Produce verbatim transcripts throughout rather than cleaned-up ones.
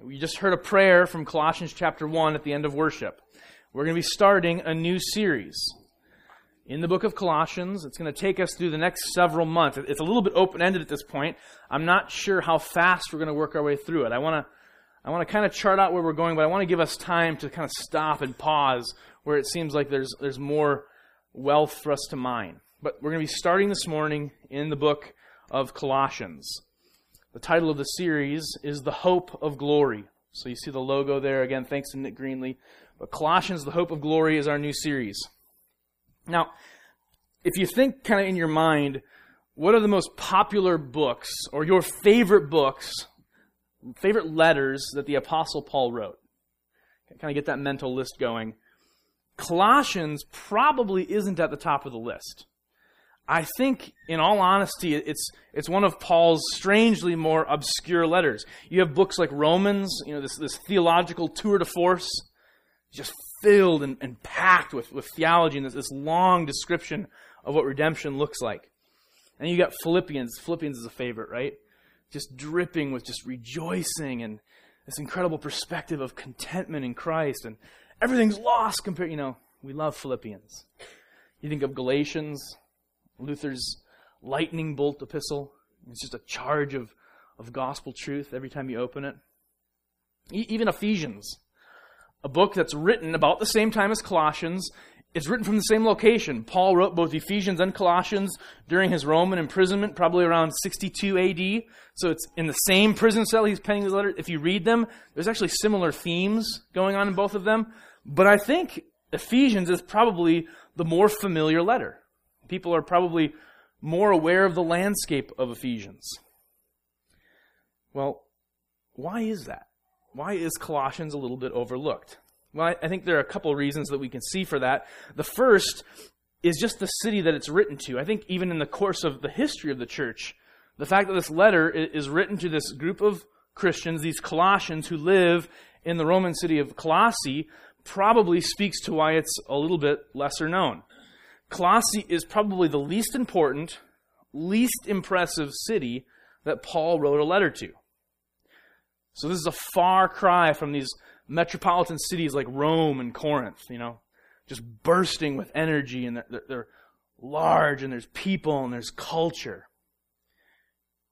We just heard a prayer from Colossians chapter one at the end of worship. We're going to be starting a new series in the book of Colossians. It's going to take us through the next several months. It's a little bit open-ended at this point. I'm not sure how fast we're going to work our way through it. I want to I want to kind of chart out where we're going, but I want to give us time to kind of stop and pause where it seems like there's there's more wealth for us to mine. But we're going to be starting this morning in the book of Colossians. The title of the series is The Hope of Glory. So you see the logo there. Again, thanks to Nick Greenley. But Colossians, The Hope of Glory, is our new series. Now, if you think kind of in your mind, what are the most popular books or your favorite books, favorite letters that the Apostle Paul wrote? Kind of get that mental list going. Colossians probably isn't at the top of the list. I think, in all honesty, it's it's one of Paul's strangely more obscure letters. You have books like Romans, you know, this, this theological tour de force, just filled and, and packed with, with theology and this, this long description of what redemption looks like. And you got Philippians. Philippians is a favorite, right? Just dripping with just rejoicing and this incredible perspective of contentment in Christ, and everything's lost compared, you know, we love Philippians. You think of Galatians, Luther's lightning bolt epistle. It's just a charge of, of gospel truth every time you open it. E- even Ephesians, a book that's written about the same time as Colossians. It's written from the same location. Paul wrote both Ephesians and Colossians during his Roman imprisonment, probably around sixty-two A D. So it's in the same prison cell he's penning this letter. If you read them, there's actually similar themes going on in both of them. But I think Ephesians is probably the more familiar letter. People are probably more aware of the landscape of Ephesians. Well, why is that? Why is Colossians a little bit overlooked? Well, I think there are a couple reasons that we can see for that. The first is just the city that it's written to. I think even in the course of the history of the church, the fact that this letter is written to this group of Christians, these Colossians who live in the Roman city of Colossae, probably speaks to why it's a little bit lesser known. Colossae is probably the least important, least impressive city that Paul wrote a letter to. So this is a far cry from these metropolitan cities like Rome and Corinth, you know, just bursting with energy, and they're, they're large, and there's people, and there's culture.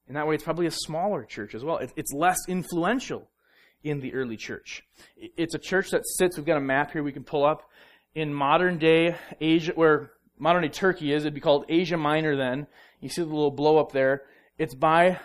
In that way, it's probably a smaller church as well. It's less influential in the early church. It's a church that sits, we've got a map here we can pull up, in modern-day Asia, where modern-day Turkey is. It'd be called Asia Minor then. You see the little blow-up there. It's by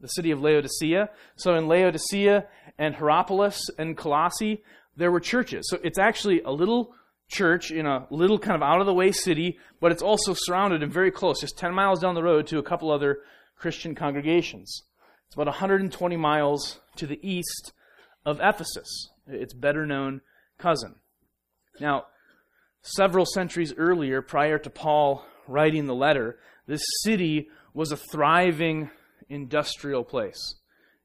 the city of Laodicea. So in Laodicea and Hierapolis and Colossae, there were churches. So it's actually a little church in a little kind of out-of-the-way city, but it's also surrounded and very close, just ten miles down the road, to a couple other Christian congregations. It's about one hundred twenty miles to the east of Ephesus, its better-known cousin. Now, several centuries earlier, prior to Paul writing the letter, this city was a thriving industrial place.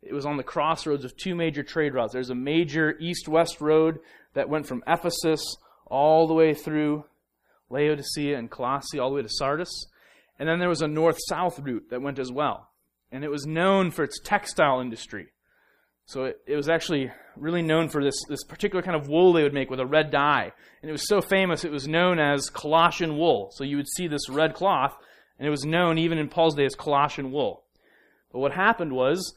It was on the crossroads of two major trade routes. There's a major east-west road that went from Ephesus all the way through Laodicea and Colossae, all the way to Sardis. And then there was a north-south route that went as well. And it was known for its textile industry. So it, it was actually really known for this, this particular kind of wool they would make with a red dye. And it was so famous, it was known as Colossian wool. So you would see this red cloth, and it was known even in Paul's day as Colossian wool. But what happened was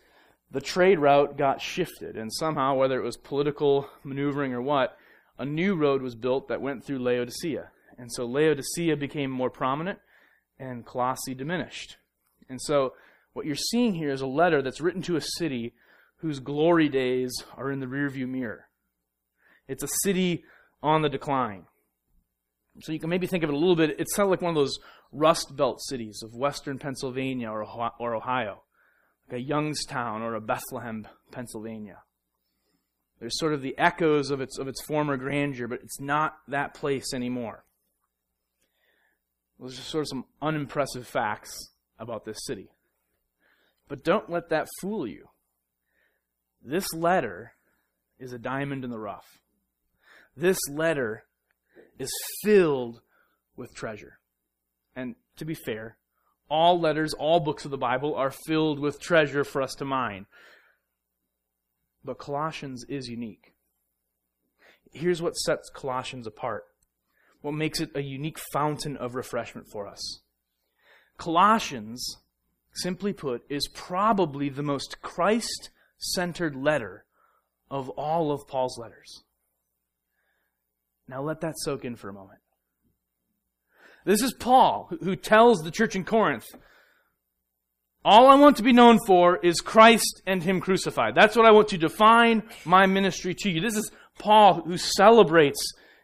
the trade route got shifted, and somehow, whether it was political maneuvering or what, a new road was built that went through Laodicea. And so Laodicea became more prominent, and Colossae diminished. And so what you're seeing here is a letter that's written to a city whose glory days are in the rearview mirror. It's a city on the decline. So you can maybe think of it a little bit, it's kind of like one of those Rust Belt cities of western Pennsylvania or Ohio, like a Youngstown or a Bethlehem, Pennsylvania. There's sort of the echoes of its of its former grandeur, but it's not that place anymore. Those are sort of some unimpressive facts about this city. But don't let that fool you. This letter is a diamond in the rough. This letter is filled with treasure. And to be fair, all letters, all books of the Bible are filled with treasure for us to mine. But Colossians is unique. Here's what sets Colossians apart. What makes it a unique fountain of refreshment for us. Colossians, simply put, is probably the most Christ-centered letter of all of Paul's letters. Now let that soak in for a moment. This is Paul who tells the church in Corinth, all I want to be known for is Christ and Him crucified. That's what I want to define my ministry to you. This is Paul who celebrates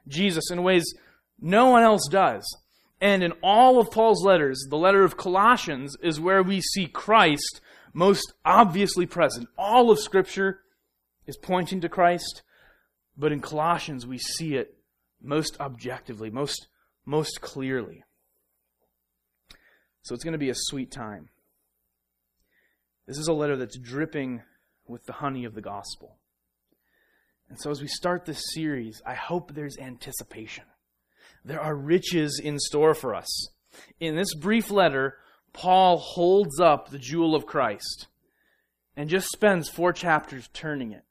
Jesus in ways no one else does. And in all of Paul's letters, the letter of Colossians is where we see Christ most obviously present. All of Scripture is pointing to Christ, but in Colossians we see it most objectively, most, most clearly. So it's going to be a sweet time. This is a letter that's dripping with the honey of the gospel. And so as we start this series, I hope there's anticipation. There are riches in store for us. In this brief letter, Paul holds up the jewel of Christ and just spends four chapters turning it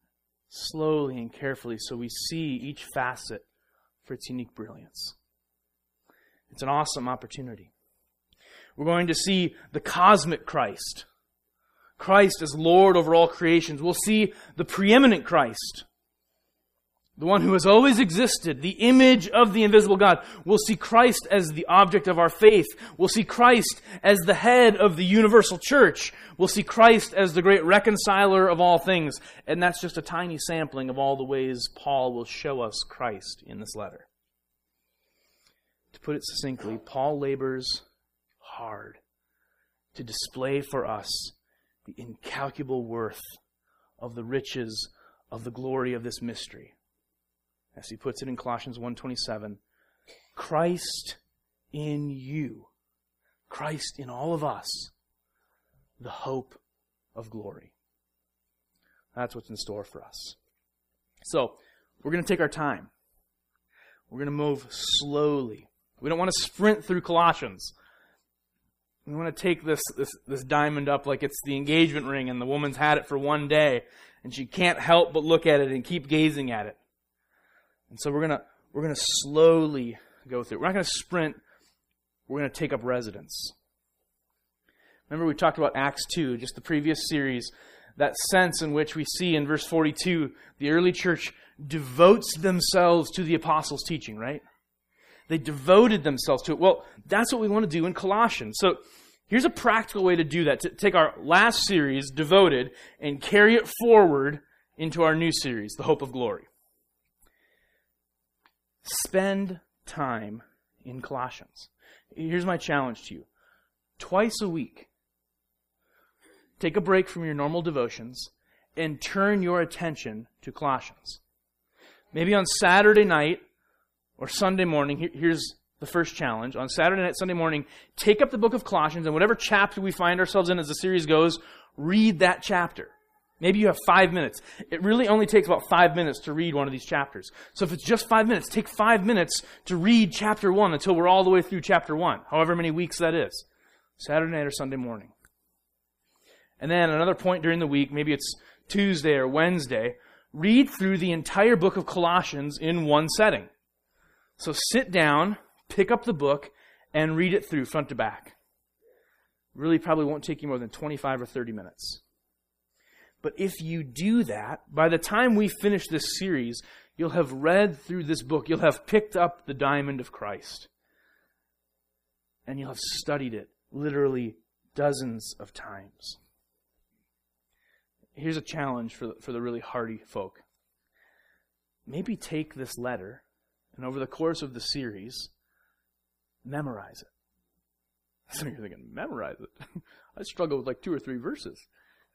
slowly and carefully so we see each facet for its unique brilliance. It's an awesome opportunity. We're going to see the cosmic Christ. Christ is Lord over all creations. We'll see the preeminent Christ. The one who has always existed, the image of the invisible God. We'll see Christ as the object of our faith. We'll see Christ as the head of the universal church. We'll see Christ as the great reconciler of all things. And that's just a tiny sampling of all the ways Paul will show us Christ in this letter. To put it succinctly, Paul labors hard to display for us the incalculable worth of the riches of the glory of this mystery. As he puts it in Colossians one twenty-seven, Christ in you, Christ in all of us, the hope of glory. That's what's in store for us. So, we're going to take our time. We're going to move slowly. We don't want to sprint through Colossians. We want to take this, this, this diamond up like it's the engagement ring and the woman's had it for one day and she can't help but look at it and keep gazing at it. And so we're going to we're going to slowly go through. We're not going to sprint. We're going to take up residence. Remember we talked about Acts two, just the previous series, that sense in which we see in verse forty-two, the early church devotes themselves to the apostles' teaching, right? They devoted themselves to it. Well, that's what we want to do in Colossians. So here's a practical way to do that, to take our last series, Devoted, and carry it forward into our new series, The Hope of Glory. Spend time in Colossians. Here's my challenge to you. Twice a week, take a break from your normal devotions and turn your attention to Colossians. Maybe on Saturday night or Sunday morning, here's the first challenge. On Saturday night, Sunday morning, take up the book of Colossians and whatever chapter we find ourselves in as the series goes, read that chapter. Maybe you have five minutes. It really only takes about five minutes to read one of these chapters. So if it's just five minutes, take five minutes to read chapter one until we're all the way through chapter one, however many weeks that is, Saturday night or Sunday morning. And then another point during the week, maybe it's Tuesday or Wednesday, read through the entire book of Colossians in one setting. So sit down, pick up the book, and read it through front to back. Really probably won't take you more than twenty-five or thirty minutes. But if you do that, by the time we finish this series, you'll have read through this book. You'll have picked up the diamond of Christ. And you'll have studied it literally dozens of times. Here's a challenge for the, for the really hardy folk. Maybe take this letter, and over the course of the series, memorize it. Some of you are thinking, memorize it? I struggle with like two or three verses.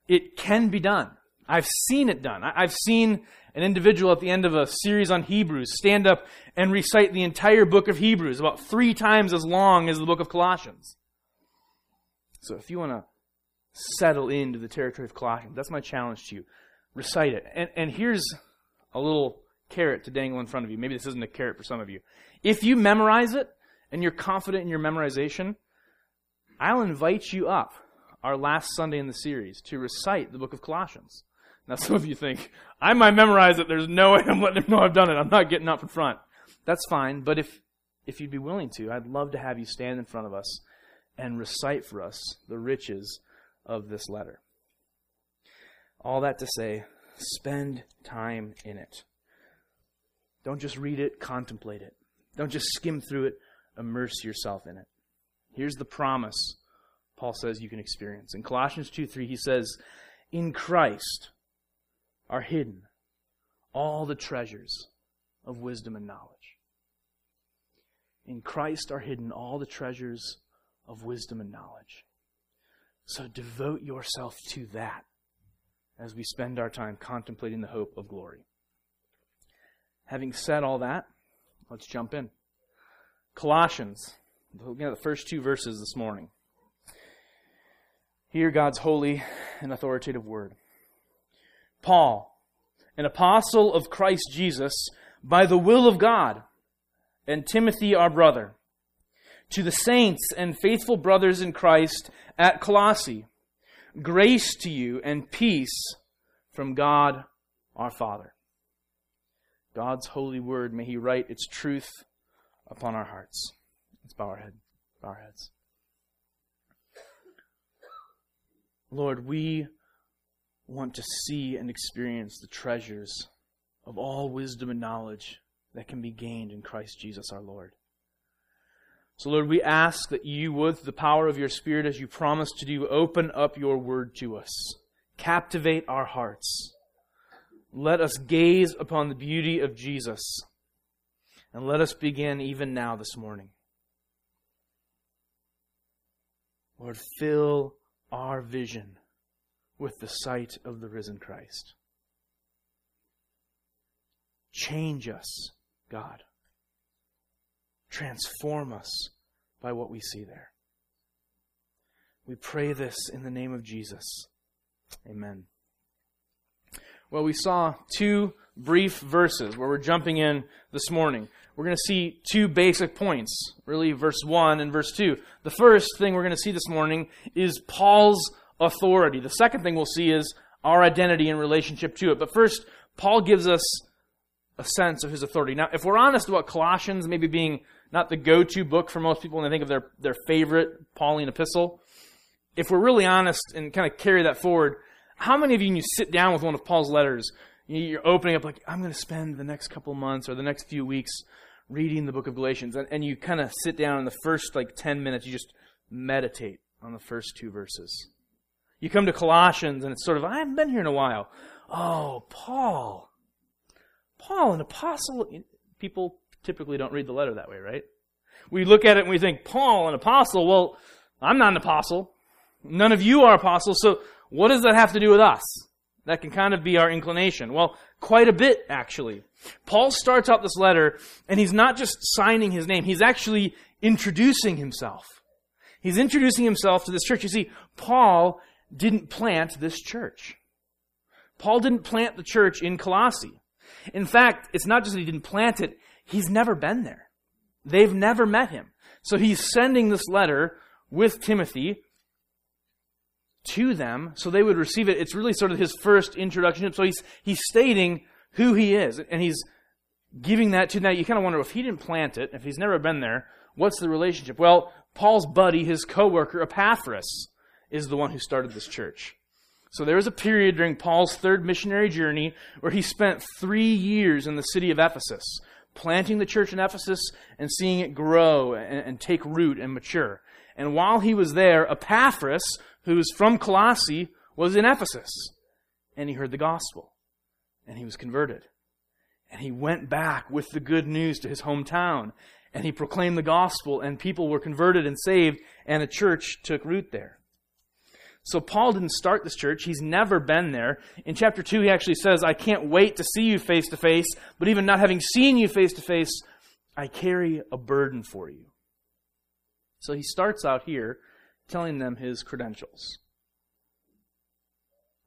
It can be done. I've seen it done. I've seen an individual at the end of a series on Hebrews stand up and recite the entire book of Hebrews, about three times as long as the book of Colossians. So if you want to settle into the territory of Colossians, that's my challenge to you. Recite it. And, and here's a little carrot to dangle in front of you. Maybe this isn't a carrot for some of you. If you memorize it and you're confident in your memorization, I'll invite you up our last Sunday in the series, to recite the book of Colossians. Now, some of you think, I might memorize it. There's no way I'm letting him know I've done it. I'm not getting up in front. That's fine, but if if you'd be willing to, I'd love to have you stand in front of us and recite for us the riches of this letter. All that to say, spend time in it. Don't just read it, contemplate it. Don't just skim through it, immerse yourself in it. Here's the promise Paul says you can experience. In Colossians two three, he says, in Christ are hidden all the treasures of wisdom and knowledge. In Christ are hidden all the treasures of wisdom and knowledge. So devote yourself to that as we spend our time contemplating the hope of glory. Having said all that, let's jump in. Colossians, looking at the first two verses this morning. Hear God's holy and authoritative word. Paul, an apostle of Christ Jesus, by the will of God, and Timothy our brother, to the saints and faithful brothers in Christ at Colossae, grace to you and peace from God our Father. God's holy word, may He write its truth upon our hearts. Let's bow our head, bow our heads. Lord, we want to see and experience the treasures of all wisdom and knowledge that can be gained in Christ Jesus our Lord. So Lord, we ask that you would, through the power of your Spirit, as you promised to do, open up your word to us. Captivate our hearts. Let us gaze upon the beauty of Jesus. And let us begin even now this morning. Lord, fill our vision with the sight of the risen Christ. Change us, God. Transform us by what we see there. We pray this in the name of Jesus. Amen. Well, we saw two brief verses where we're jumping in this morning. We're going to see two basic points, really verse one and verse two. The first thing we're going to see this morning is Paul's authority. The second thing we'll see is our identity in relationship to it. But first, Paul gives us a sense of his authority. Now, if we're honest about Colossians maybe being not the go-to book for most people when they think of their, their favorite Pauline epistle, if we're really honest and kind of carry that forward, how many of you, when you sit down with one of Paul's letters, you're opening up like, I'm going to spend the next couple months or the next few weeks reading the book of Galatians, and, and you kind of sit down in the first like ten minutes, you just meditate on the first two verses. You come to Colossians, and it's sort of, I haven't been here in a while. Oh, Paul. Paul, an apostle. People typically don't read the letter that way, right? We look at it and we think, Paul, an apostle. Well, I'm not an apostle. None of you are apostles. So what does that have to do with us? That can kind of be our inclination. Well, quite a bit, actually. Paul starts out this letter, and he's not just signing his name. He's actually introducing himself. He's introducing himself to this church. You see, Paul didn't plant this church. Paul didn't plant the church in Colossae. In fact, it's not just that he didn't plant it, he's never been there. They've never met him. So he's sending this letter with Timothy to them so they would receive it. It's really sort of his first introduction. So he's he's stating who he is, and he's giving that to them. Now you kind of wonder, if he didn't plant it, if he's never been there, what's the relationship? Well, Paul's buddy, his co-worker, Epaphras, is the one who started this church. So there was a period during Paul's third missionary journey where he spent three years in the city of Ephesus, planting the church in Ephesus and seeing it grow and, and take root and mature. And while he was there, Epaphras, who was from Colossae, was in Ephesus. And he heard the gospel. And he was converted. And he went back with the good news to his hometown. And he proclaimed the gospel, and people were converted and saved, and a church took root there. So Paul didn't start this church. He's never been there. In chapter two, he actually says, I can't wait to see you face to face, but even not having seen you face to face, I carry a burden for you. So he starts out here telling them his credentials.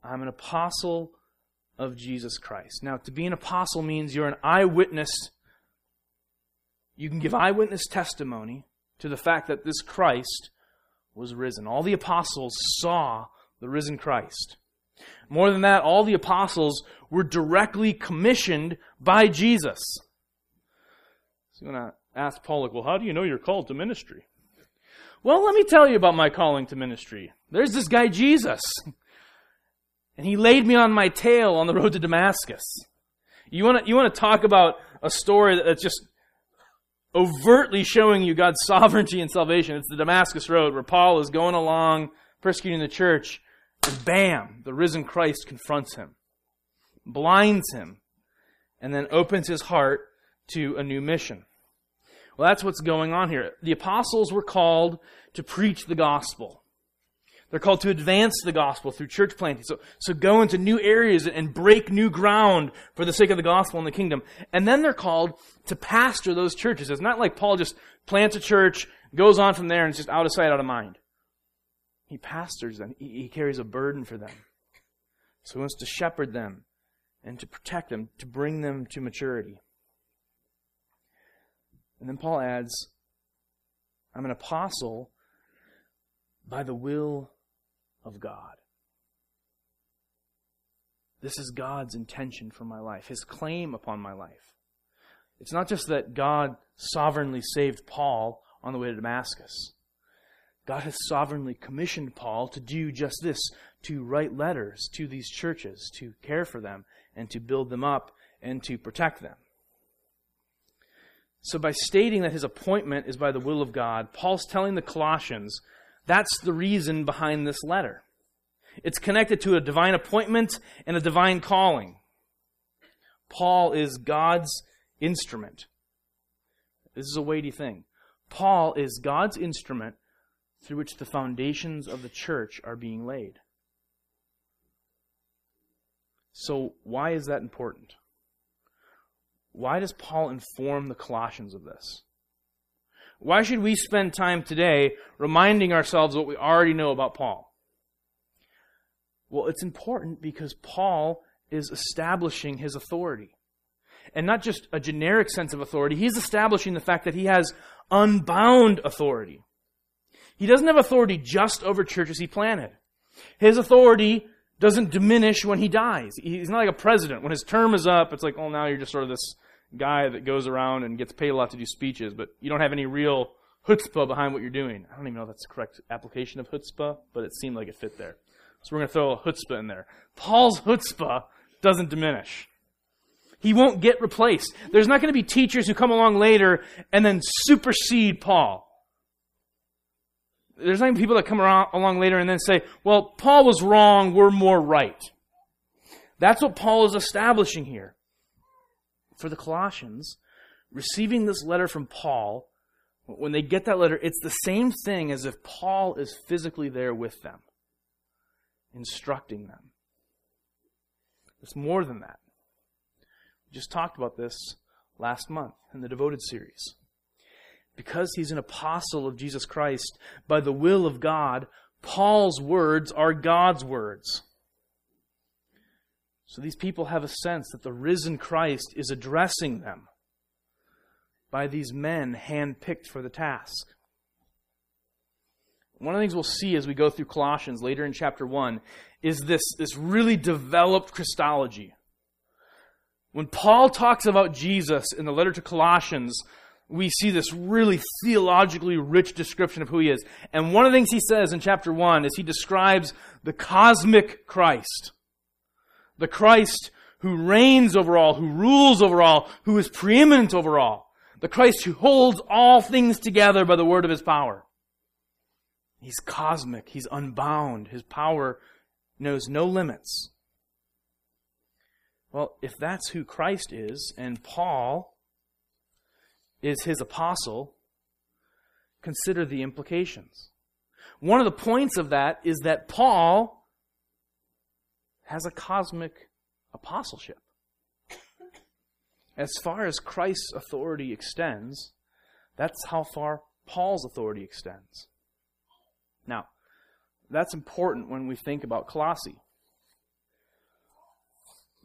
I'm an apostle of Jesus Christ. Now, to be an apostle means you're an eyewitness. You can give eyewitness testimony to the fact that this Christ was risen. All the apostles saw the risen Christ. More than that, all the apostles were directly commissioned by Jesus. So you want to ask Paul, like, well, how do you know you're called to ministry? Well, let me tell you about my calling to ministry. There's this guy, Jesus. And he laid me on my tail on the road to Damascus. You want to, you want to talk about a story that's just overtly showing you God's sovereignty and salvation. It's the Damascus Road where Paul is going along, persecuting the church, and bam, the risen Christ confronts him, blinds him, and then opens his heart to a new mission. Well, that's what's going on here. The apostles were called to preach the gospel. They're called to advance the gospel through church planting. So, so go into new areas and break new ground for the sake of the gospel and the kingdom. And then they're called to pastor those churches. It's not like Paul just plants a church, goes on from there, and it's just out of sight, out of mind. He pastors them. He, he carries a burden for them. So he wants to shepherd them and to protect them, to bring them to maturity. And then Paul adds, I'm an apostle by the will of God. This is God's intention for my life, His claim upon my life. It's not just that God sovereignly saved Paul on the way to Damascus. God has sovereignly commissioned Paul to do just this, to write letters to these churches, to care for them, and to build them up, and to protect them. So by stating that his appointment is by the will of God, Paul's telling the Colossians, that's the reason behind this letter. It's connected to a divine appointment and a divine calling. Paul is God's instrument. This is a weighty thing. Paul is God's instrument through which the foundations of the church are being laid. So why is that important? Why does Paul inform the Colossians of this? Why should we spend time today reminding ourselves what we already know about Paul? Well, it's important because Paul is establishing his authority. And not just a generic sense of authority, he's establishing the fact that he has unbound authority. He doesn't have authority just over churches he planted. His authority doesn't diminish when he dies. He's not like a president. When his term is up, it's like, oh, now you're just sort of this guy that goes around and gets paid a lot to do speeches, but you don't have any real chutzpah behind what you're doing. I don't even know if that's the correct application of chutzpah, but it seemed like it fit there. So we're going to throw a chutzpah in there. Paul's chutzpah doesn't diminish. He won't get replaced. There's not going to be teachers who come along later and then supersede Paul. There's not even people that come around, along later and then say, well, Paul was wrong, we're more right. That's what Paul is establishing here. For the Colossians, receiving this letter from Paul, when they get that letter, it's the same thing as if Paul is physically there with them, instructing them. It's more than that. We just talked about this last month in the Devoted series. Because he's an apostle of Jesus Christ, by the will of God, Paul's words are God's words. So these people have a sense that the risen Christ is addressing them by these men handpicked for the task. One of the things we'll see as we go through Colossians later in chapter one is this, this really developed Christology. When Paul talks about Jesus in the letter to Colossians, we see this really theologically rich description of who he is. And one of the things he says in chapter one is he describes the cosmic Christ. The Christ who reigns over all, who rules over all, who is preeminent over all. The Christ who holds all things together by the word of his power. He's cosmic. He's unbound. His power knows no limits. Well, if that's who Christ is, and Paul is his apostle, consider the implications. One of the points of that is that Paul has a cosmic apostleship. As far as Christ's authority extends, that's how far Paul's authority extends. Now, that's important when we think about Colossae.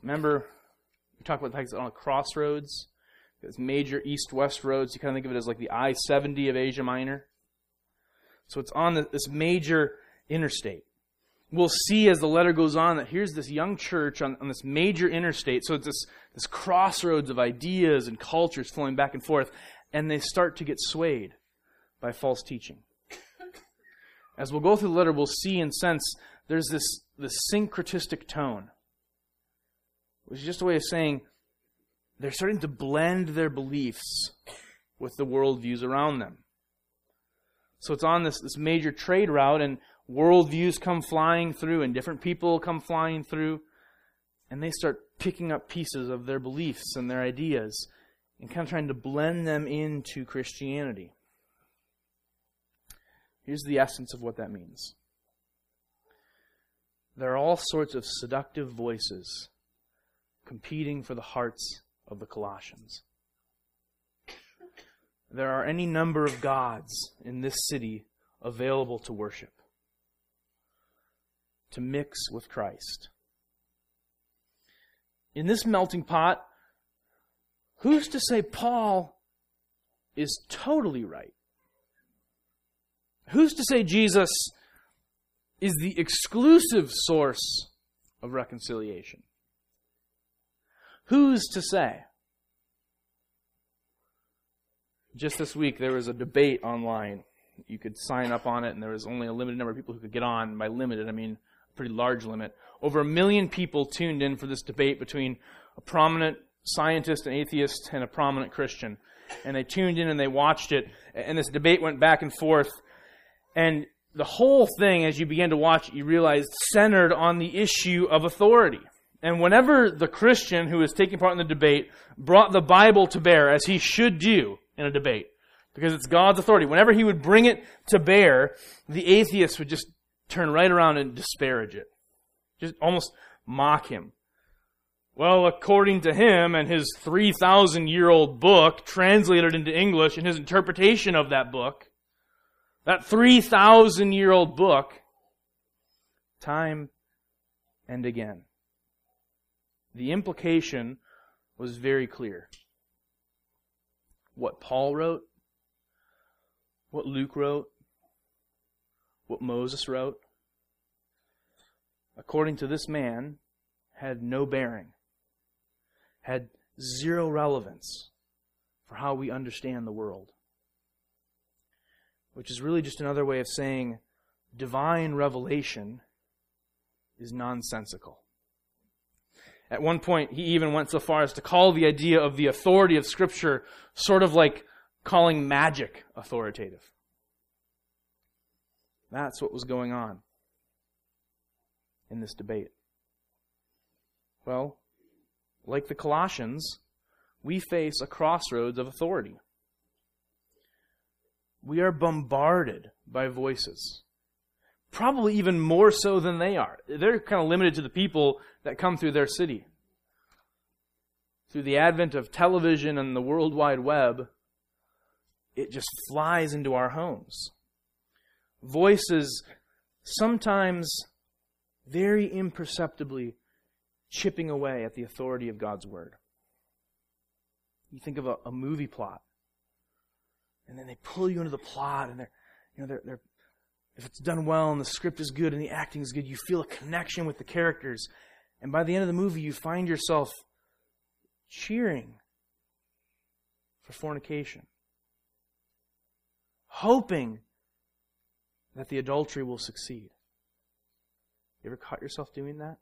Remember, we talked about the fact that on a crossroads, there's major east-west roads. You kind of think of it as like the I seventy of Asia Minor. So it's on this major interstate. we'll see as the letter goes on that here's this young church on, on this major interstate. So it's this, this crossroads of ideas and cultures flowing back and forth. And they start to get swayed by false teaching. As we'll go through the letter, we'll see and sense there's this, this syncretistic tone, which is just a way of saying they're starting to blend their beliefs with the worldviews around them. So it's on this, this major trade route, and worldviews come flying through, and different people come flying through, and they start picking up pieces of their beliefs and their ideas and kind of trying to blend them into Christianity. Here's the essence of what that means. There are all sorts of seductive voices competing for the hearts of the Colossians. There are any number of gods in this city available to worship, to mix with Christ. In this melting pot, who's to say Paul is totally right? Who's to say Jesus is the exclusive source of reconciliation? Who's to say? Just this week, there was a debate online. You could sign up on it, and there was only a limited number of people who could get on. By limited, I mean a pretty large limit. Over a million people tuned in for this debate between a prominent scientist and atheist and a prominent Christian. And they tuned in and they watched it, and this debate went back and forth. And the whole thing, as you began to watch it, you realized centered on the issue of authority. And whenever the Christian who is taking part in the debate brought the Bible to bear, as he should do in a debate, because it's God's authority, whenever he would bring it to bear, the atheist would just turn right around and disparage it. Just almost mock him. Well, according to him and his three thousand year old book, translated into English, and his interpretation of that book, that three thousand year old book, time and again. The implication was very clear. What Paul wrote, what Luke wrote, what Moses wrote, according to this man, had no bearing, had zero relevance for how we understand the world. Which is really just another way of saying divine revelation is nonsensical. At one point, he even went so far as to call the idea of the authority of Scripture sort of like calling magic authoritative. That's what was going on in this debate. Well, like the Colossians, we face a crossroads of authority. We are bombarded by voices. Probably even more so than they are. They're kind of limited to the people that come through their city. Through the advent of television and the World Wide Web, it just flies into our homes. Voices sometimes very imperceptibly chipping away at the authority of God's Word. You think of a, a movie plot, and then they pull you into the plot, and they're, you know, they're, they're if it's done well and the script is good and the acting is good, you feel a connection with the characters. And by the end of the movie, you find yourself cheering for fornication, hoping that the adultery will succeed. You ever caught yourself doing that?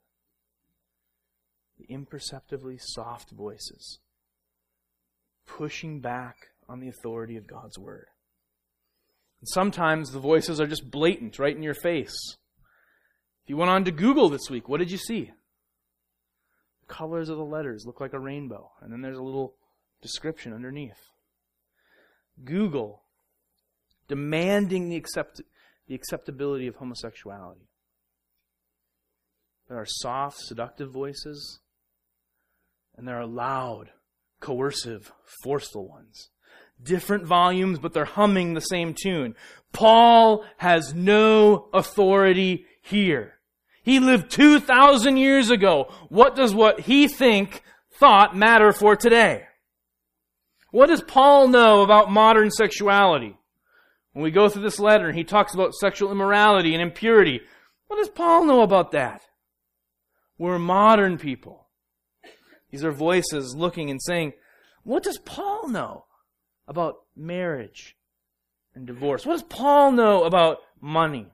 The imperceptibly soft voices pushing back on the authority of God's Word. Sometimes the voices are just blatant, right in your face. If you went on to Google this week, what did you see? The colors of the letters look like a rainbow, and then there's a little description underneath. Google demanding the accept the acceptability of homosexuality. There are soft, seductive voices, and there are loud, coercive, forceful ones. Different volumes, but they're humming the same tune. Paul has no authority here. He lived two thousand years ago. What does what he think, thought matter for today? What does Paul know about modern sexuality? When we go through this letter, he talks about sexual immorality and impurity. What does Paul know about that? We're modern people. These are voices looking and saying, what does Paul know about marriage and divorce? What does Paul know about money?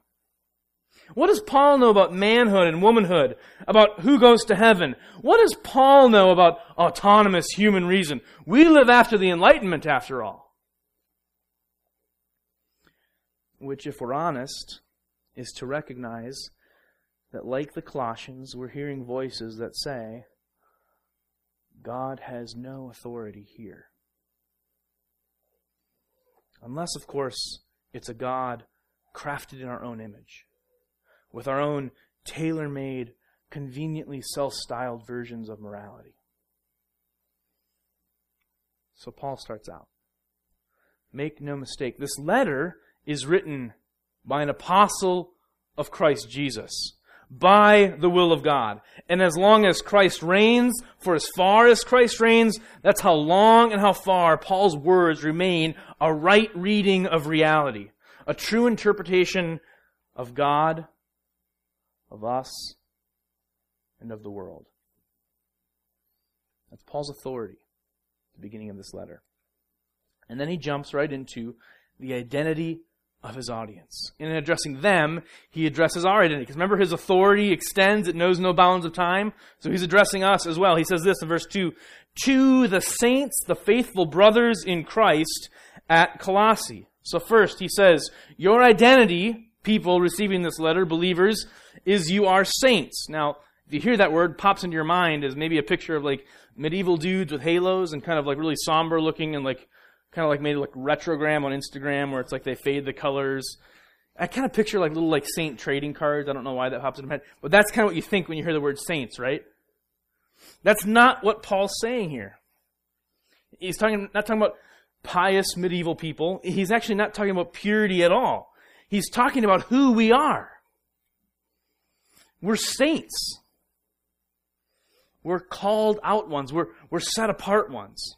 What does Paul know about manhood and womanhood? About who goes to heaven? What does Paul know about autonomous human reason? We live after the Enlightenment, after all. Which, if we're honest, is to recognize that, like the Colossians, we're hearing voices that say, God has no authority here. Unless, of course, it's a God crafted in our own image, with our own tailor-made, conveniently self-styled versions of morality. So Paul starts out. Make no mistake, this letter is written by an apostle of Christ Jesus, by the will of God. And as long as Christ reigns, for as far as Christ reigns, that's how long and how far Paul's words remain a right reading of reality, a true interpretation of God, of us, and of the world. That's Paul's authority at the beginning of this letter. And then he jumps right into the identity of his audience. And in addressing them, he addresses our identity. Because remember, his authority extends, it knows no bounds of time. So he's addressing us as well. He says this in verse two, to the saints, the faithful brothers in Christ at Colossae. So first, he says, your identity, people receiving this letter, believers, is you are saints. Now, if you hear that word, pops into your mind as maybe a picture of like medieval dudes with halos and kind of like really somber looking and like kind of like maybe like retrogram on Instagram where it's like they fade the colors. I kind of picture like little like saint trading cards. I don't know why that pops into my head, but that's kind of what you think when you hear the word saints, right? That's not what Paul's saying here. He's talking not talking about pious medieval people. He's actually not talking about purity at all. He's talking about who we are. We're saints. We're called out ones. We're, we're set apart ones.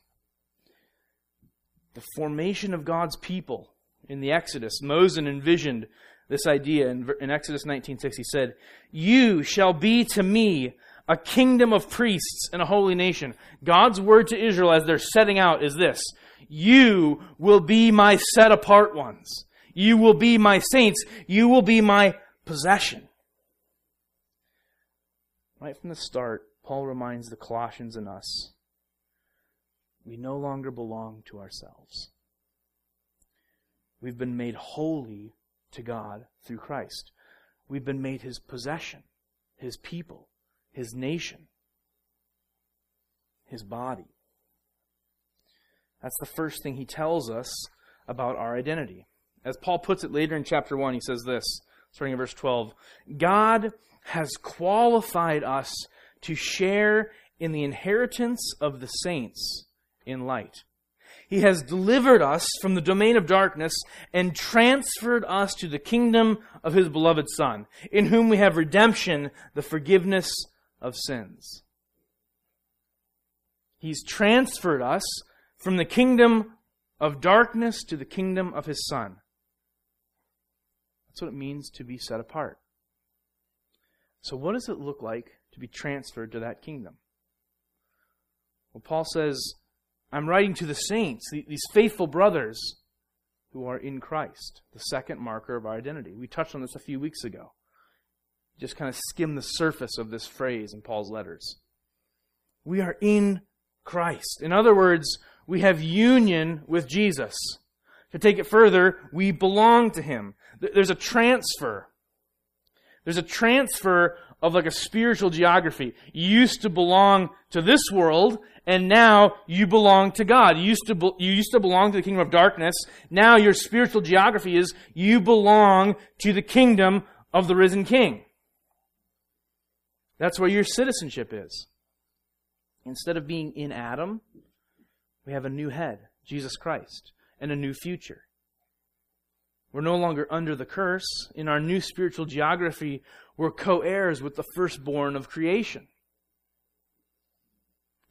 The formation of God's people in the Exodus, Moses envisioned this idea in, in Exodus nineteen six. He said, you shall be to me a kingdom of priests and a holy nation. God's word to Israel as they're setting out is this, you will be my set apart ones. You will be my saints. You will be my possession. Right from the start, Paul reminds the Colossians and us, we no longer belong to ourselves. We've been made holy to God through Christ. We've been made His possession, His people, His nation, His body. That's the first thing he tells us about our identity. As Paul puts it later in chapter one, he says this, starting in verse twelve, God has qualified us to share in the inheritance of the saints in light. He has delivered us from the domain of darkness and transferred us to the kingdom of His beloved Son, in whom we have redemption, the forgiveness of sins. He's transferred us from the kingdom of darkness to the kingdom of His Son. That's what it means to be set apart. So what does it look like to be transferred to that kingdom? Well, Paul says, I'm writing to the saints, these faithful brothers who are in Christ, the second marker of our identity. We touched on this a few weeks ago. Just kind of skim the surface of this phrase in Paul's letters. We are in Christ. In other words, we have union with Jesus. To take it further, we belong to Him. There's a transfer. There's a transfer of like a spiritual geography. You used to belong to this world, and now you belong to God. You used to be, you used to belong to the kingdom of darkness. Now your spiritual geography is you belong to the kingdom of the risen King. That's where your citizenship is. Instead of being in Adam, we have a new head, Jesus Christ, and a new future. We're no longer under the curse. In our new spiritual geography, we're co-heirs with the firstborn of creation.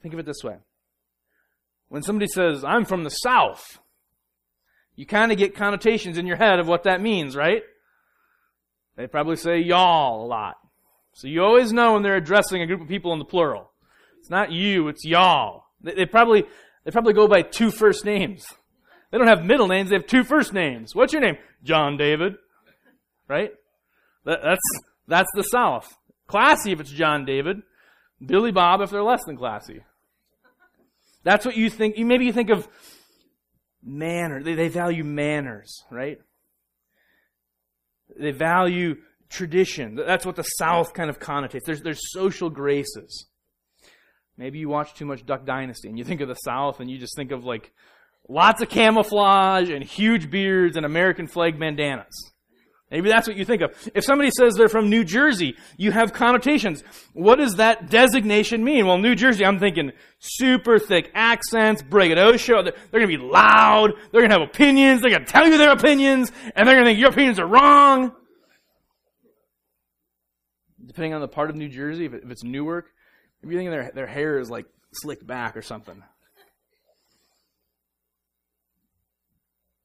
Think of it this way. When somebody says, I'm from the South, you kind of get connotations in your head of what that means, right? They probably say y'all a lot. So you always know when they're addressing a group of people in the plural. It's not you, it's y'all. They, they probably they probably go by two first names. They don't have middle names, they have two first names. What's your name? John David. Right? That, that's that's the South. Classy if it's John David. Billy Bob if they're less than classy. That's what you think. Maybe you think of manner. They, they value manners, right? They value tradition. That's what the South kind of connotates. There's, there's social graces. Maybe you watch too much Duck Dynasty and you think of the South and you just think of like lots of camouflage and huge beards and American flag bandanas. Maybe that's what you think of. If somebody says they're from New Jersey, you have connotations. What does that designation mean? Well, New Jersey, I'm thinking super thick accents, braggadocio. They're, they're going to be loud. They're going to have opinions. They're going to tell you their opinions, and they're going to think your opinions are wrong. Depending on the part of New Jersey, if, it, if it's Newark, if you're thinking their, their hair is like slicked back or something.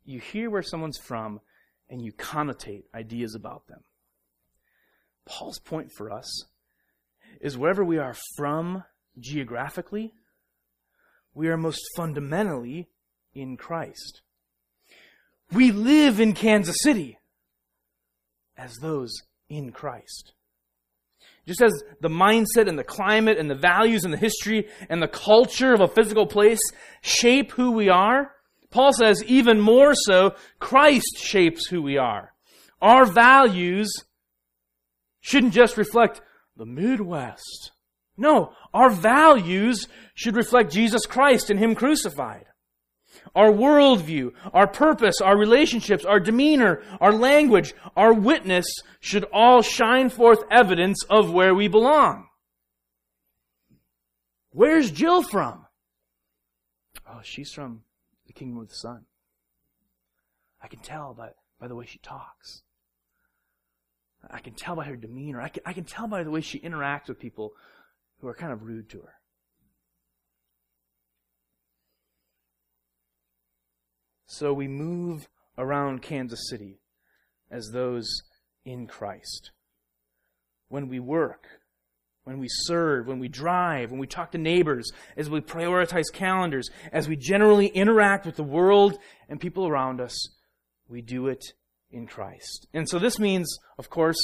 You hear where someone's from, and you connotate ideas about them. Paul's point for us is wherever we are from geographically, we are most fundamentally in Christ. We live in Kansas City as those in Christ. Just as the mindset and the climate and the values and the history and the culture of a physical place shape who we are, Paul says, even more so, Christ shapes who we are. Our values shouldn't just reflect the Midwest. No, our values should reflect Jesus Christ and Him crucified. Our worldview, our purpose, our relationships, our demeanor, our language, our witness should all shine forth evidence of where we belong. Where's Jill from? Oh, she's from Kingdom of the Son. I can tell by, by the way she talks. I can tell by her demeanor. I can, I can tell by the way she interacts with people who are kind of rude to her. So we move around Kansas City as those in Christ. When we work, when we serve, when we drive, when we talk to neighbors, as we prioritize calendars, as we generally interact with the world and people around us, we do it in Christ. And so this means, of course,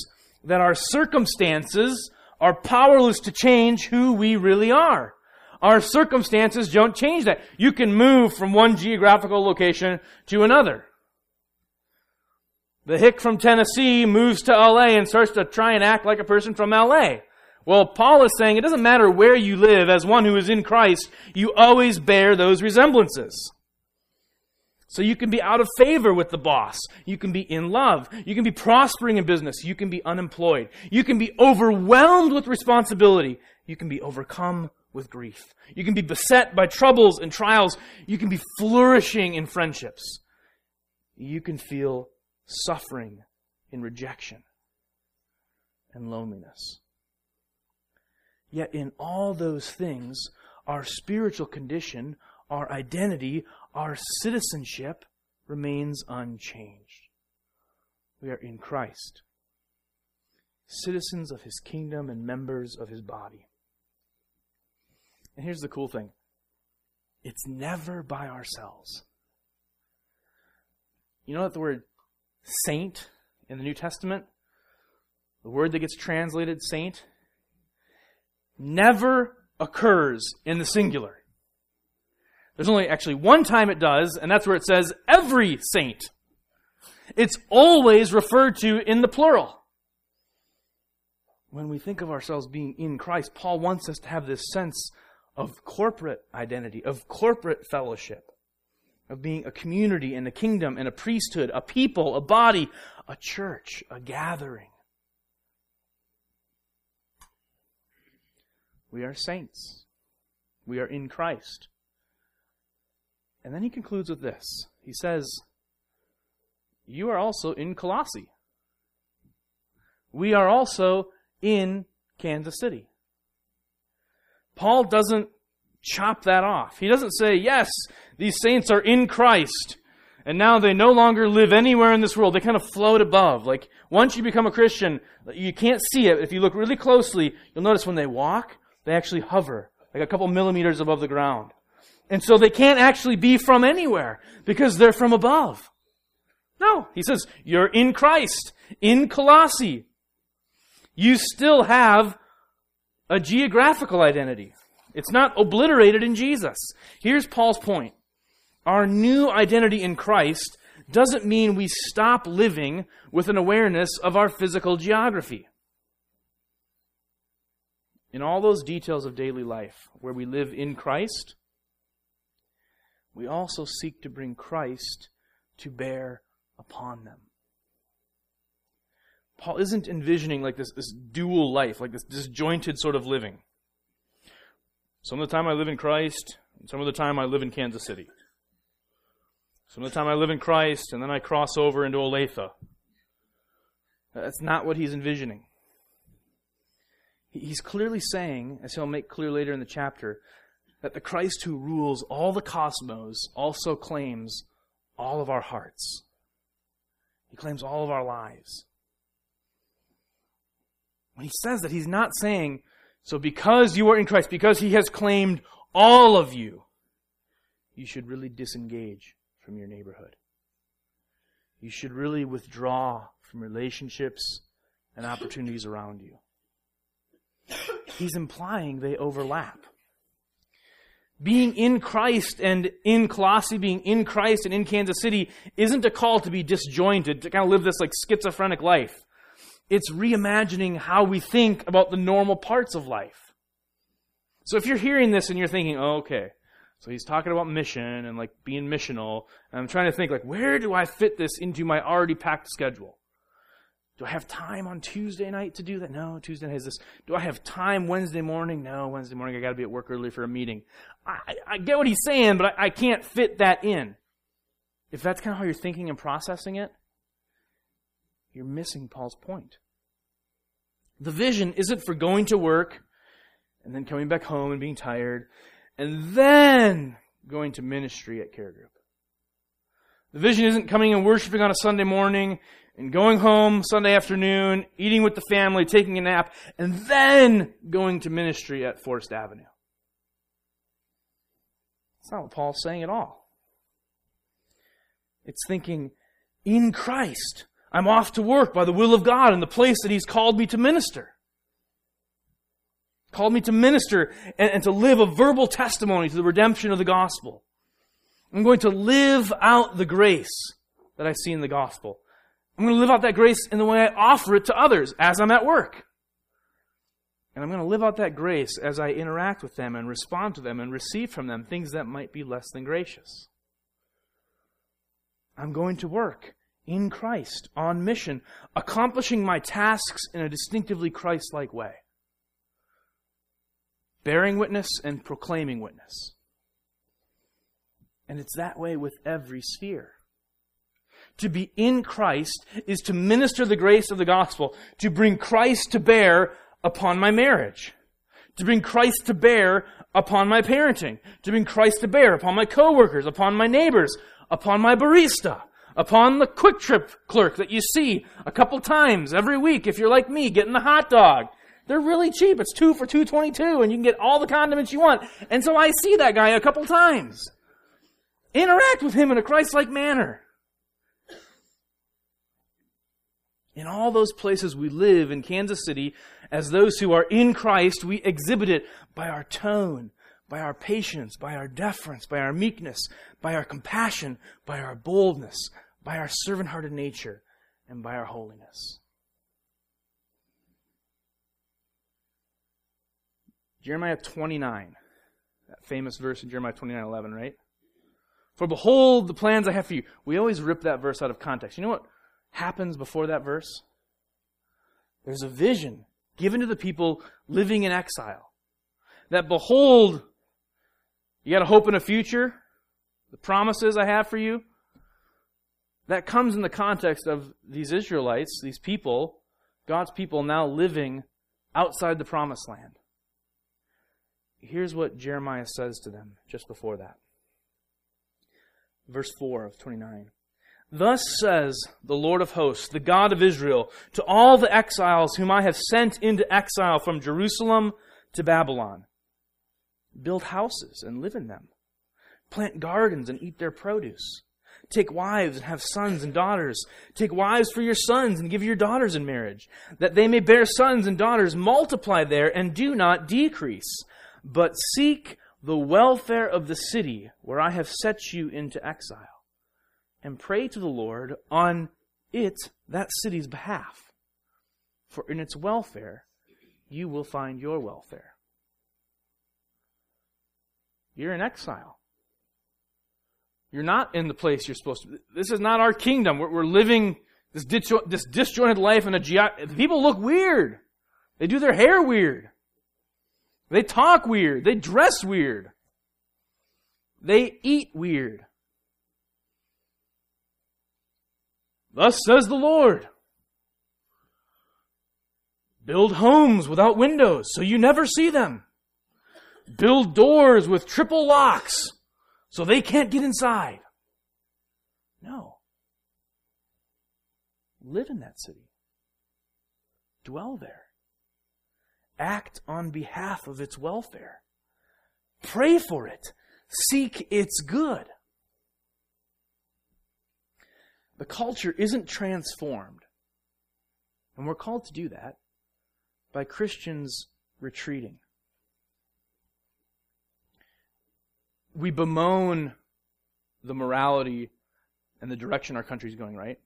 that our circumstances are powerless to change who we really are. Our circumstances don't change that. You can move from one geographical location to another. The hick from Tennessee moves to L A and starts to try and act like a person from L A Well, Paul is saying it doesn't matter where you live, as one who is in Christ, you always bear those resemblances. So you can be out of favor with the boss. You can be in love. You can be prospering in business. You can be unemployed. You can be overwhelmed with responsibility. You can be overcome with grief. You can be beset by troubles and trials. You can be flourishing in friendships. You can feel suffering in rejection and loneliness. Yet in all those things, our spiritual condition, our identity, our citizenship remains unchanged. We are in Christ, citizens of His kingdom and members of His body. And here's the cool thing. It's never by ourselves. You know that the word saint in the New Testament, the word that gets translated saint, never occurs in the singular. There's only actually one time it does, and that's where it says every saint. It's always referred to in the plural. When we think of ourselves being in Christ, Paul wants us to have this sense of corporate identity, of corporate fellowship, of being a community and a kingdom and a priesthood, a people, a body, a church, a gathering. We are saints. We are in Christ. And then he concludes with this. He says, you are also in Colossae. We are also in Kansas City. Paul doesn't chop that off. He doesn't say, yes, these saints are in Christ, And now they no longer live anywhere in this world. They kind of float above. Like, once you become a Christian, you can't see it. If you look really closely, you'll notice when they walk, they actually hover, like a couple millimeters above the ground. And so they can't actually be from anywhere, because they're from above. No, he says, you're in Christ, in Colossae. You still have a geographical identity. It's not obliterated in Jesus. Here's Paul's point. Our new identity in Christ doesn't mean we stop living with an awareness of our physical geography. In all those details of daily life where we live in Christ, we also seek to bring Christ to bear upon them. Paul isn't envisioning like this, this dual life, like this disjointed sort of living. Some of the time I live in Christ, and some of the time I live in Kansas City. Some of the time I live in Christ, and then I cross over into Olathe. That's not what he's envisioning. He's clearly saying, as he'll make clear later in the chapter, that the Christ who rules all the cosmos also claims all of our hearts. He claims all of our lives. When he says that, he's not saying, so because you are in Christ, because he has claimed all of you, you should really disengage from your neighborhood. You should really withdraw from relationships and opportunities around you. He's implying they overlap. Being in Christ and in Colossae, being in Christ and in Kansas City isn't a call to be disjointed, to kind of live this like schizophrenic life. It's reimagining how we think about the normal parts of life. So if you're hearing this and you're thinking, oh, okay, so he's talking about mission and like being missional, and I'm trying to think like, where do I fit this into my already packed schedule? Do I have time on Tuesday night to do that? No, Tuesday night is this. Do I have time Wednesday morning? No, Wednesday morning I got to be at work early for a meeting. I, I get what he's saying, but I, I can't fit that in. If that's kind of how you're thinking and processing it, you're missing Paul's point. The vision isn't for going to work and then coming back home and being tired and then going to ministry at Care Group. The vision isn't coming and worshiping on a Sunday morning and going home Sunday afternoon, eating with the family, taking a nap, and then going to ministry at Forest Avenue. That's not what Paul's saying at all. It's thinking, in Christ, I'm off to work by the will of God in the place that He's called me to minister. Called me to minister and, and to live a verbal testimony to the redemption of the gospel. I'm going to live out the grace that I see in the gospel. I'm going to live out that grace in the way I offer it to others as I'm at work. And I'm going to live out that grace as I interact with them and respond to them and receive from them things that might be less than gracious. I'm going to work in Christ, on mission, accomplishing my tasks in a distinctively Christ-like way. Bearing witness and proclaiming witness. And it's that way with every sphere. To be in Christ is to minister the grace of the gospel, to bring Christ to bear upon my marriage, to bring Christ to bear upon my parenting, to bring Christ to bear upon my coworkers, upon my neighbors, upon my barista, upon the Quick Trip clerk that you see a couple times every week if you're like me getting the hot dog. They're really cheap. It's two for two twenty-two and you can get all the condiments you want. And so I see that guy a couple times. Interact with him in a Christ-like manner. In all those places we live in Kansas City, as those who are in Christ, we exhibit it by our tone, by our patience, by our deference, by our meekness, by our compassion, by our boldness, by our servant-hearted nature, and by our holiness. Jeremiah twenty-nine, that famous verse in Jeremiah twenty-nine eleven, right? For behold the plans I have for you. We always rip that verse out of context. You know what happens before that verse? There's a vision given to the people living in exile. That behold, you got to hope in a future, the promises I have for you. That comes in the context of these Israelites, these people, God's people now living outside the promised land. Here's what Jeremiah says to them just before that. Verse four of twenty-nine. Thus says the Lord of hosts, the God of Israel, to all the exiles whom I have sent into exile from Jerusalem to Babylon. Build houses and live in them. Plant gardens and eat their produce. Take wives and have sons and daughters. Take wives for your sons and give your daughters in marriage, that they may bear sons and daughters. Multiply there and do not decrease, but seek the welfare of the city where I have set you into exile. And pray to the Lord on it, that city's behalf. For in its welfare, you will find your welfare. You're in exile. You're not in the place you're supposed to be. This is not our kingdom. We're, we're living this, disjo- this disjointed life in a geography. People look weird. They do their hair weird. They talk weird. They dress weird. They eat weird. Thus says the Lord, build homes without windows so you never see them. Build doors with triple locks so they can't get inside. No. Live in that city. Dwell there. Act on behalf of its welfare. Pray for it. Seek its good. The culture isn't transformed, and we're called to do that, by Christians retreating. We bemoan the morality and the direction our country's going, right?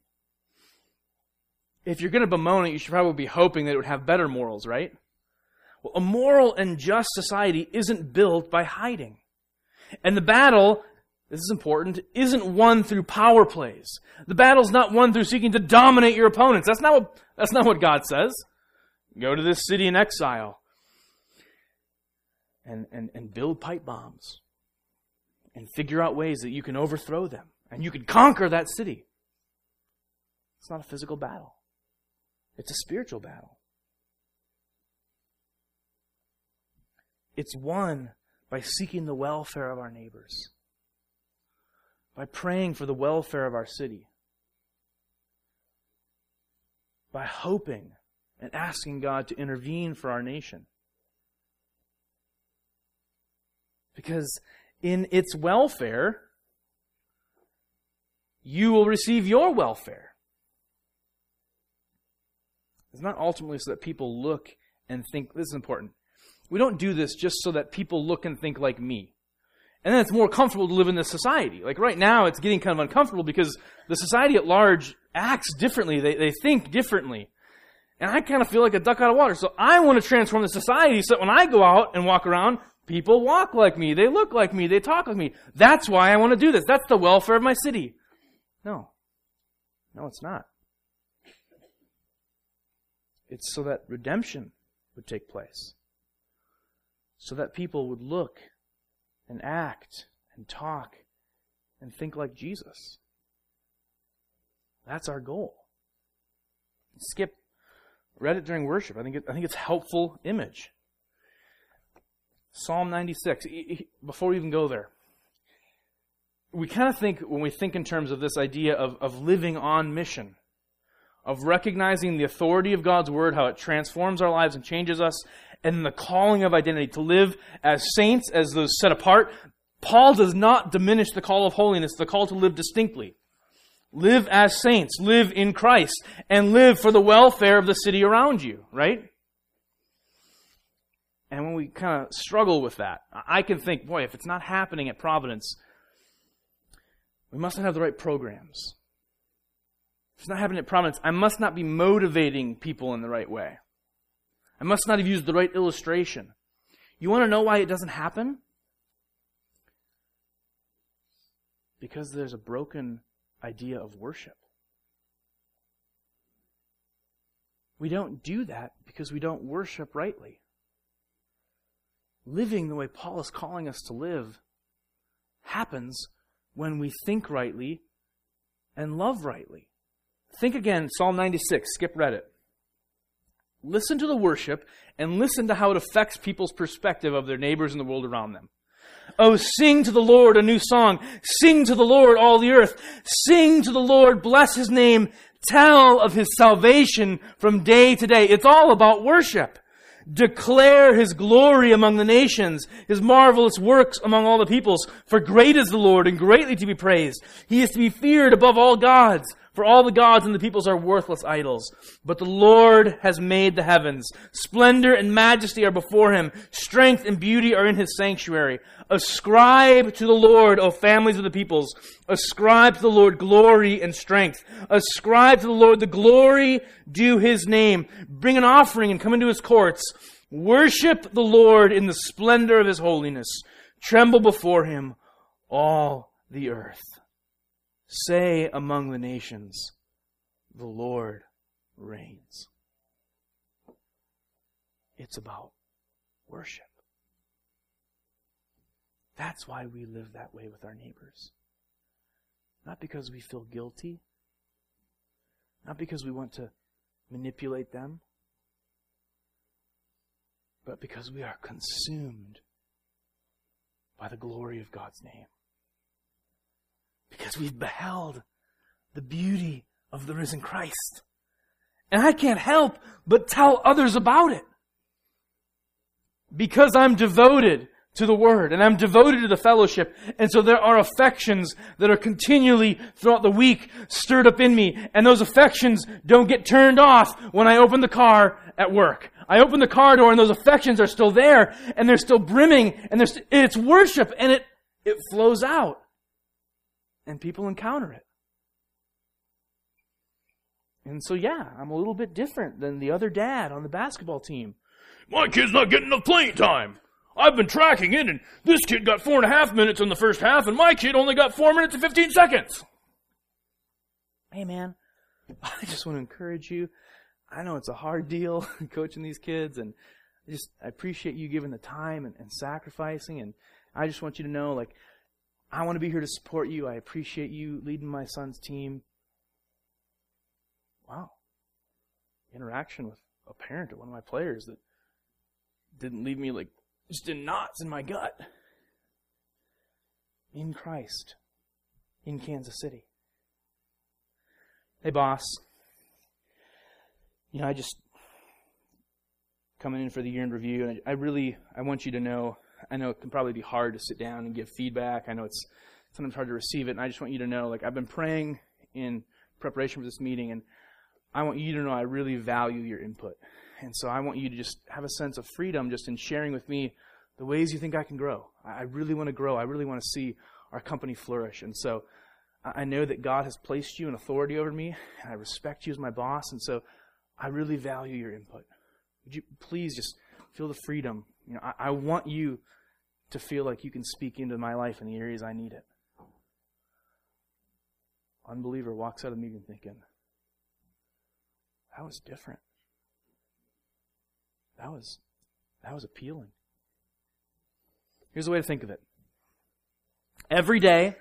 If you're going to bemoan it, you should probably be hoping that it would have better morals, right? Well, a moral and just society isn't built by hiding. And the battle, this is important, isn't won through power plays. The battle's not won through seeking to dominate your opponents. That's not what, that's not what God says. Go to this city in exile and, and, and build pipe bombs and figure out ways that you can overthrow them and you can conquer that city. It's not a physical battle. It's a spiritual battle. It's won by seeking the welfare of our neighbors, by praying for the welfare of our city, by hoping and asking God to intervene for our nation. Because in its welfare, you will receive your welfare. It's not ultimately so that people look and think, this is important. We don't do this just so that people look and think like me. And then it's more comfortable to live in this society. Like right now, it's getting kind of uncomfortable because the society at large acts differently. They they think differently. And I kind of feel like a duck out of water. So I want to transform the society so that when I go out and walk around, people walk like me. They look like me. They talk like me. That's why I want to do this. That's the welfare of my city. No. No, it's not. It's so that redemption would take place. So that people would look and act and talk and think like Jesus. That's our goal. Skip read it during worship. I think it, I think it's a helpful image. Psalm ninety-six. Before we even go there, we kind of think, when we think in terms of this idea of, of living on mission, of recognizing the authority of God's Word, how it transforms our lives and changes us, and the calling of identity to live as saints, as those set apart. Paul does not diminish the call of holiness, the call to live distinctly. Live as saints, live in Christ, and live for the welfare of the city around you, right? And when we kind of struggle with that, I can think, boy, if it's not happening at Providence, we must not have the right programs. If it's not happening at Providence, I must not be motivating people in the right way. I must not have used the right illustration. You want to know why it doesn't happen? Because there's a broken idea of worship. We don't do that because we don't worship rightly. Living the way Paul is calling us to live happens when we think rightly and love rightly. Think again, Psalm ninety-six, skip Reddit. Listen to the worship and listen to how it affects people's perspective of their neighbors and the world around them. Oh, sing to the Lord a new song. Sing to the Lord, all the earth. Sing to the Lord, bless His name. Tell of His salvation from day to day. It's all about worship. Declare His glory among the nations, His marvelous works among all the peoples. For great is the Lord and greatly to be praised. He is to be feared above all gods. For all the gods and the peoples are worthless idols. But the Lord has made the heavens. Splendor and majesty are before Him. Strength and beauty are in His sanctuary. Ascribe to the Lord, O families of the peoples. Ascribe to the Lord glory and strength. Ascribe to the Lord the glory due His name. Bring an offering and come into His courts. Worship the Lord in the splendor of His holiness. Tremble before Him, all the earth. Say among the nations, the Lord reigns. It's about worship. That's why we live that way with our neighbors. Not because we feel guilty. Not because we want to manipulate them. But because we are consumed by the glory of God's name. Because we've beheld the beauty of the risen Christ. And I can't help but tell others about it. Because I'm devoted to the Word, and I'm devoted to the fellowship, and so there are affections that are continually throughout the week stirred up in me, and those affections don't get turned off when I open the car at work. I open the car door, and those affections are still there, and they're still brimming, and there's st- it's worship, and it it flows out. And people encounter it. And so, yeah, I'm a little bit different than the other dad on the basketball team. My kid's not getting enough playing time. I've been tracking it, and this kid got four and a half minutes in the first half, and my kid only got four minutes and fifteen seconds. Hey, man, I just want to encourage you. I know it's a hard deal coaching these kids, and I just I appreciate you giving the time and, and sacrificing, and I just want you to know, like, I want to be here to support you. I appreciate you leading my son's team. Wow. Interaction with a parent or one of my players that didn't leave me like just in knots in my gut. In Christ. In Kansas City. Hey, boss. You know, I just coming in for the year in review, and I, I really, I want you to know, I know it can probably be hard to sit down and give feedback. I know it's sometimes hard to receive it. And I just want you to know, like, I've been praying in preparation for this meeting, and I want you to know I really value your input. And so I want you to just have a sense of freedom just in sharing with me the ways you think I can grow. I really want to grow. I really want to see our company flourish. And so I know that God has placed you in authority over me, and I respect you as my boss. And so I really value your input. Would you please just feel the freedom. You know, I, I want you to feel like you can speak into my life in the areas I need it. Unbeliever walks out of the meeting thinking, that was different. That was, that was appealing. Here's a way to think of it. Every day,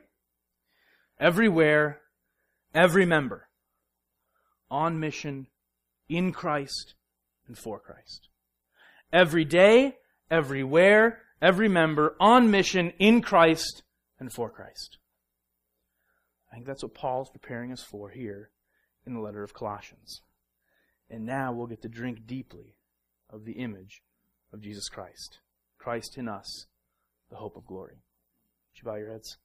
everywhere, every member, on mission, in Christ, and for Christ. Every day, everywhere, every member, on mission, in Christ, and for Christ. I think that's what Paul's preparing us for here in the letter of Colossians. And now we'll get to drink deeply of the image of Jesus Christ. Christ in us, the hope of glory. Would you bow your heads?